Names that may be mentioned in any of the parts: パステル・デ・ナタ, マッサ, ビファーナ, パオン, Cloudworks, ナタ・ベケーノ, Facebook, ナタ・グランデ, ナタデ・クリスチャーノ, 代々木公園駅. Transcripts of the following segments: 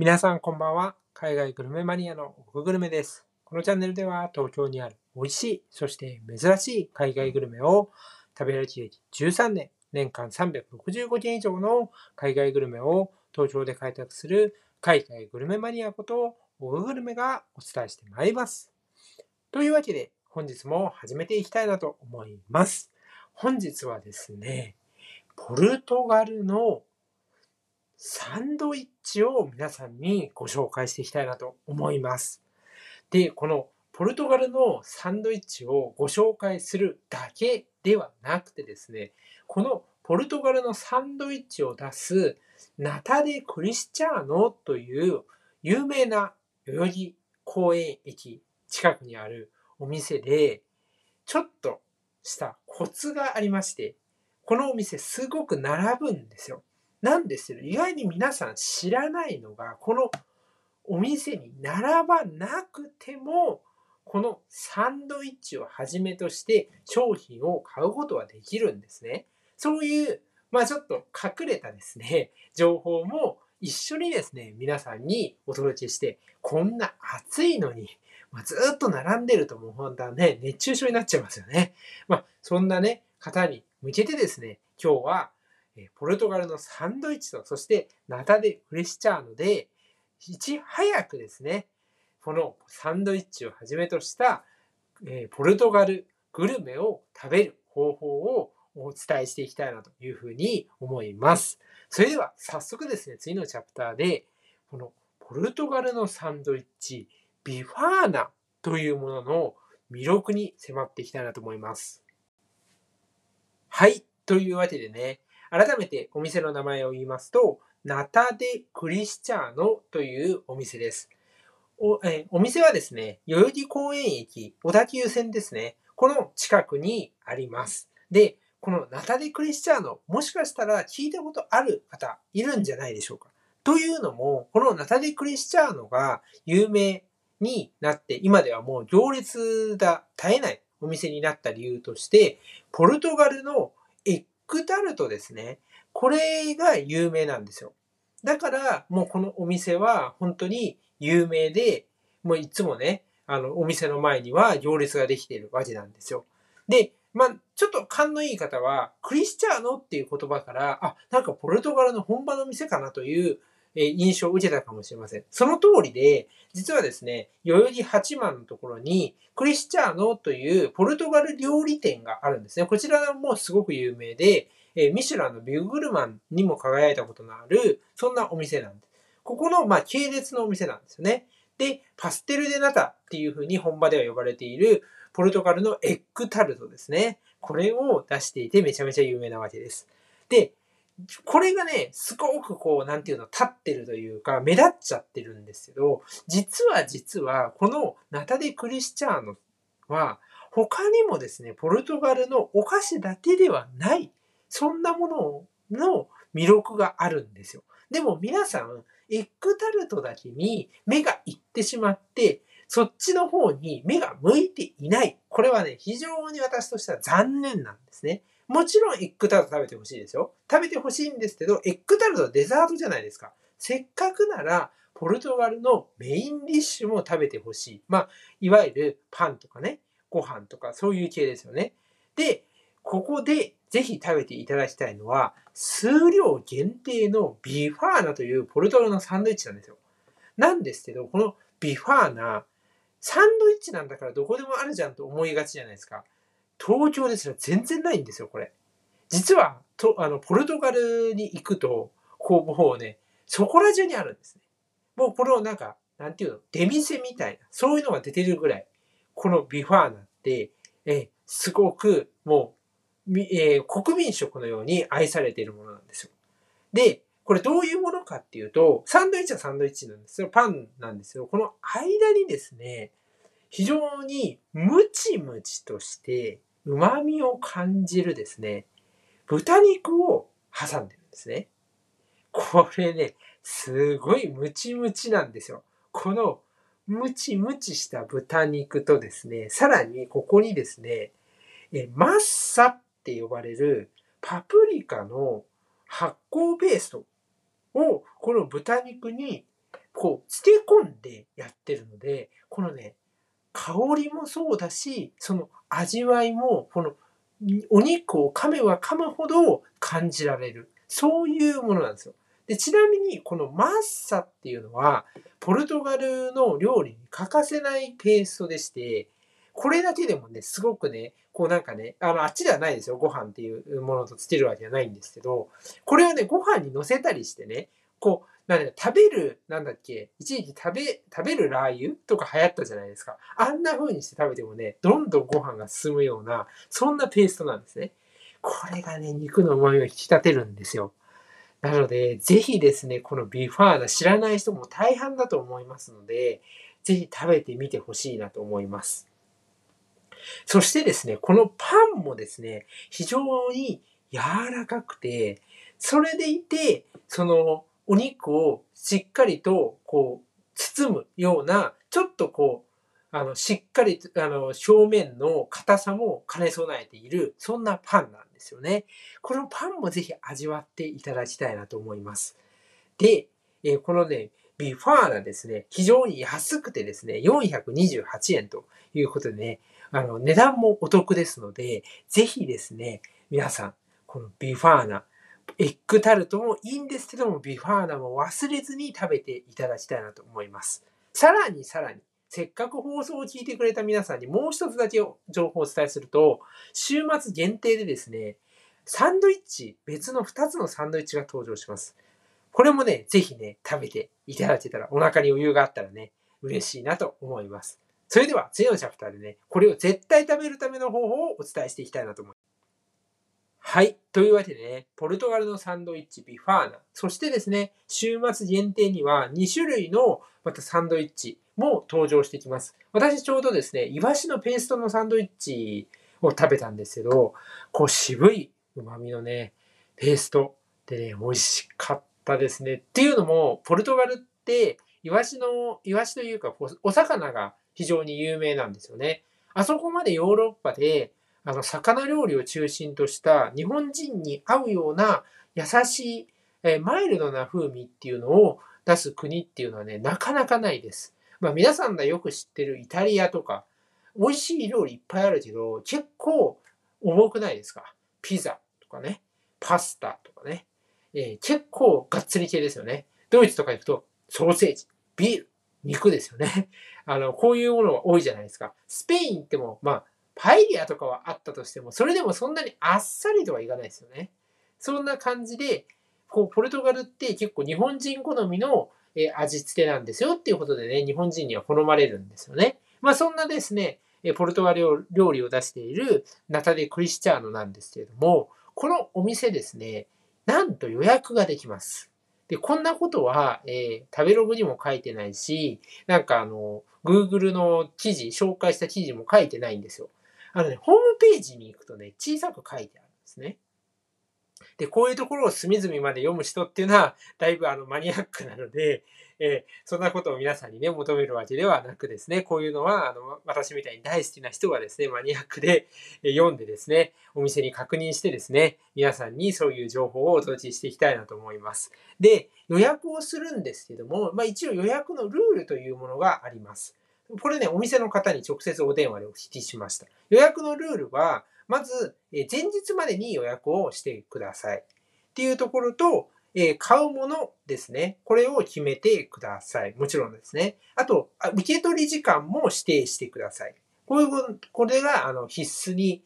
皆さんこんばんは。海外グルメマニアの奥グルメです。このチャンネルでは東京にある美味しい、そして珍しい海外グルメを食べ歩き歴13年、年間365件以上の海外グルメを東京で開拓する海外グルメマニアこと奥グルメがお伝えしてまいります。というわけで本日も始めていきたいなと思います。本日はですね、ポルトガルのサンドイッチを皆さんにご紹介していきたいなと思います。で、このポルトガルのサンドイッチをご紹介するだけではなくてですね、このポルトガルのサンドイッチを出すナタデ・クリスチャーノという有名な代々木公園駅近くにあるお店で、ちょっとしたコツがありまして、このお店すごく並ぶんですよ。なんですけど、意外に皆さん知らないのが、このお店に並ばなくても、このサンドイッチをはじめとして商品を買うことはできるんですね。そういう、ちょっと隠れたですね、情報も一緒にですね、皆さんにお届けして、こんな暑いのに、ずっと並んでるともう本当はね、熱中症になっちゃいますよね。そんなね、方に向けてですね、今日はポルトガルのサンドイッチと、そしてナタデ・クリスチャーノで、いち早くですね、このサンドイッチをはじめとしたポルトガルグルメを食べる方法をお伝えしていきたいなというふうに思います。それでは早速ですね、次のチャプターで、このポルトガルのサンドイッチ、ビファーナというものの魅力に迫っていきたいなと思います。はい、というわけでね、改めてお店の名前を言いますと、ナタデ・クリスチャーノというお店です。お店はですね、代々木公園駅、小田急線ですね、この近くにあります。で、このナタデ・クリスチャーノ、もしかしたら聞いたことある方いるんじゃないでしょうか。というのも、このナタデ・クリスチャーノが有名になって、今ではもう行列が絶えないお店になった理由として、ポルトガルのエッグタルトですね。これが有名なんですよ。だから、もうこのお店は本当に有名で、もういつもね、お店の前には行列ができているわけなんですよ。で、ちょっと勘のいい方は、クリスチャーノっていう言葉から、なんかポルトガルの本場の店かなという印象を受けたかもしれません。その通りで、実はですね、代々木八幡のところにクリスチャーノというポルトガル料理店があるんですね。こちらもすごく有名で、ミシュランのビブグルマンにも輝いたことのある、そんなお店なんです。ここの、系列のお店なんですよね。で、パステル・デ・ナタっていう風に本場では呼ばれているポルトガルのエッグタルトですね。これを出していてめちゃめちゃ有名なわけです。で、これがね、すごく立ってるというか、目立っちゃってるんですけど、実は、このナタデ・クリスチャーノは、他にもですね、ポルトガルのお菓子だけではない、そんなものの魅力があるんですよ。でも皆さん、エッグタルトだけに目がいってしまって、そっちの方に目が向いていない。これはね、非常に私としては残念なんですね。もちろんエッグタルト食べてほしいですよ。食べてほしいんですけど、エッグタルトはデザートじゃないですか。せっかくなら、ポルトガルのメインディッシュも食べてほしい。いわゆるパンとかね、ご飯とか、そういう系ですよね。で、ここでぜひ食べていただきたいのは、数量限定のビファーナというポルトガルのサンドイッチなんですよ。なんですけど、このビファーナ、サンドイッチなんだからどこでもあるじゃんと思いがちじゃないですか。東京ですら全然ないんですよ、これ。実は、ポルトガルに行くと、もうね、そこら中にあるんですね。もうこの出店みたいな、そういうのが出てるぐらい、このビファーナって、すごくもう、国民食のように愛されているものなんですよ。で、これどういうものかっていうと、サンドイッチはサンドイッチなんですよ。パンなんですよ。この間にですね、非常にムチムチとして、旨味を感じるですね、豚肉を挟んでるんですね。これね、すごいムチムチなんですよ。このムチムチした豚肉とですね、さらにここにですね、マッサって呼ばれるパプリカの発酵ペーストをこの豚肉にこうつけ込んでやってるので、このね香りもそうだし、その味わいもこのお肉を噛めば噛むほど感じられる、そういうものなんですよ。でちなみにこのマッサっていうのはポルトガルの料理に欠かせないペーストでして、これだけでもねすごくねこうなんかねあっちではないですよ、ご飯っていうものとつけるわけじゃないんですけど、これをねご飯にのせたりしてね、こう食べる、なんだっけ、一時期食べるラー油とか流行ったじゃないですか。あんな風にして食べてもね、どんどんご飯が進むような、そんなペーストなんですね。これがね、肉の旨味を引き立てるんですよ。なので、ぜひですね、このビファーナ知らない人も大半だと思いますので、ぜひ食べてみてほしいなと思います。そしてですね、このパンもですね、非常に柔らかくて、それでいて、その、お肉をしっかりとこう包むような、ちょっとこうしっかりと表面の硬さも兼ね備えている、そんなパンなんですよね。このパンもぜひ味わっていただきたいなと思います。で、このね、ビファーナですね、非常に安くてですね、428円ということでね、値段もお得ですので、ぜひですね、皆さん、このビファーナ、エッグタルトもいいんですけども、ビファーナも忘れずに食べていただきたいなと思います。さらに、せっかく放送を聞いてくれた皆さんにもう一つだけ情報をお伝えすると、週末限定でですね、サンドイッチ、別の2つのサンドイッチが登場します。これもね、ぜひね、食べていただけたら、お腹に余裕があったらね、嬉しいなと思います。それでは、次のチャプターでね、これを絶対食べるための方法をお伝えしていきたいなと思います。はい。というわけでね、ポルトガルのサンドイッチ、ビファーナ。そしてですね、週末限定には2種類のまたサンドイッチも登場してきます。私ちょうどですね、イワシのペーストのサンドイッチを食べたんですけど、こう渋い旨味のね、ペーストでね、美味しかったですね。っていうのも、ポルトガルってイワシというか、お魚が非常に有名なんですよね。あそこまでヨーロッパで、魚料理を中心とした日本人に合うような優しい、マイルドな風味っていうのを出す国っていうのはね、なかなかないです。まあ皆さんがよく知ってるイタリアとか、美味しい料理いっぱいあるけど、結構重くないですか？ピザとかね、パスタとかね、結構がっつり系ですよね。ドイツとか行くと、ソーセージ、ビール、肉ですよね。こういうものが多いじゃないですか。スペインっても、まあ、パエリアとかはあったとしても、それでもそんなにあっさりとはいかないですよね。そんな感じで、こうポルトガルって結構日本人好みの味付けなんですよっていうことでね、日本人には好まれるんですよね。まあそんなですね、ポルトガル料理を出しているナタデ・クリスチャーノなんですけれども、このお店ですね、なんと予約ができます。で、こんなことは、食べログにも書いてないし、なんかGoogle の記事、紹介した記事も書いてないんですよ。ホームページに行くとね、小さく書いてあるんですね。で、こういうところを隅々まで読む人っていうのは、だいぶマニアックなので、そんなことを皆さんにね、求めるわけではなくですね、こういうのは、私みたいに大好きな人がですね、マニアックで読んでですね、お店に確認してですね、皆さんにそういう情報をお届けしていきたいなと思います。で、予約をするんですけども、まあ一応予約のルールというものがあります。これね、お店の方に直接お電話でお聞きしました。予約のルールは、まず、前日までに予約をしてください。っていうところと、買うものですね。これを決めてください。もちろんですね。あと、受け取り時間も指定してください。これが必須に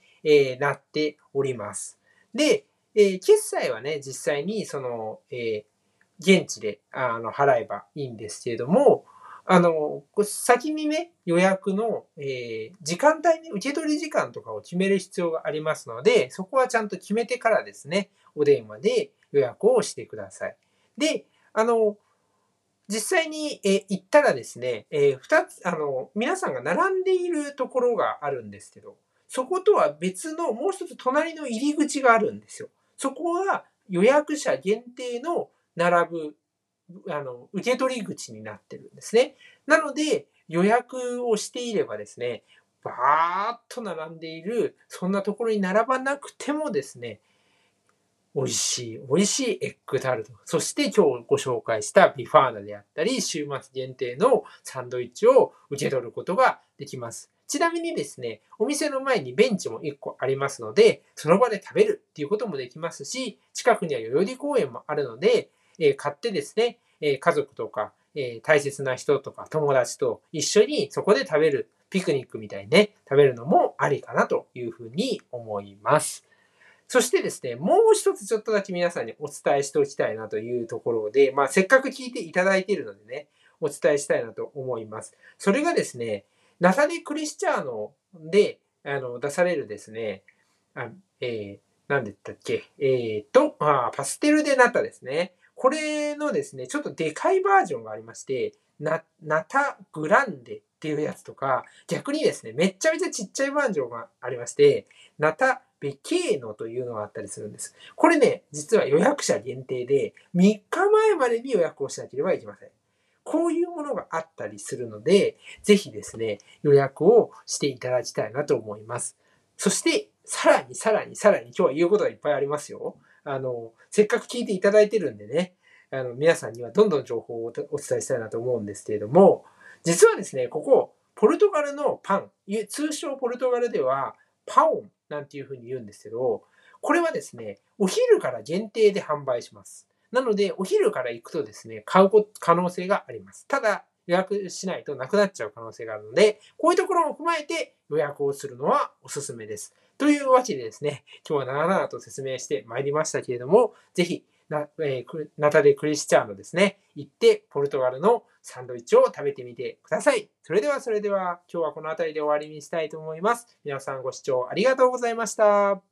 なっております。で、決済はね、実際に現地で払えばいいんですけれども、先にね、予約の、時間帯ね、受け取り時間とかを決める必要がありますので、そこはちゃんと決めてからですね、お電話で予約をしてください。で、実際に、行ったらですね、皆さんが並んでいるところがあるんですけど、そことは別の、もう一つ隣の入り口があるんですよ。そこは予約者限定の並ぶ受け取り口になってるんですね。なので、予約をしていればですね、バーッと並んでいる、そんなところに並ばなくてもですね、美味しいエッグタルト。そして今日ご紹介したビファーナであったり、週末限定のサンドイッチを受け取ることができます。ちなみにですね、お店の前にベンチも1個ありますので、その場で食べるっていうこともできますし、近くには代々木公園もあるので、買ってですね、家族とか、大切な人とか友達と一緒にそこで食べる、ピクニックみたいにね、食べるのもありかなというふうに思います。そしてですね、もう一つちょっとだけ皆さんにお伝えしておきたいなというところで、せっかく聞いていただいているのでね、お伝えしたいなと思います。それがですね、ナタデ・クリスチャーノで出されるですね、何でったっけ、パステル・デ・ナタですね。これのですね、ちょっとでかいバージョンがありまして、ナタ・グランデっていうやつとか、逆にですね、めちゃめちゃちっちゃいバージョンがありまして、ナタ・ベケーノというのがあったりするんです。これね、実は予約者限定で、3日前までに予約をしなければいけません。こういうものがあったりするので、ぜひですね、予約をしていただきたいなと思います。そして、さらに、今日は言うことがいっぱいありますよ。せっかく聞いていただいてるんでね、皆さんにはどんどん情報をお伝えしたいなと思うんですけれども、実はですね、ここ、ポルトガルのパン、通称ポルトガルでは、パオンなんていうふうに言うんですけど、これはですね、お昼から限定で販売します。なので、お昼から行くとですね、買う可能性があります。ただ、予約しないとなくなっちゃう可能性があるので、こういうところも踏まえて予約をするのはおすすめです。というわけでですね、今日は長々と説明してまいりましたけれども、ぜひ、ナタデ・クリスチャーノですね、行ってポルトガルのサンドイッチを食べてみてください。それでは、今日はこの辺りで終わりにしたいと思います。皆さんご視聴ありがとうございました。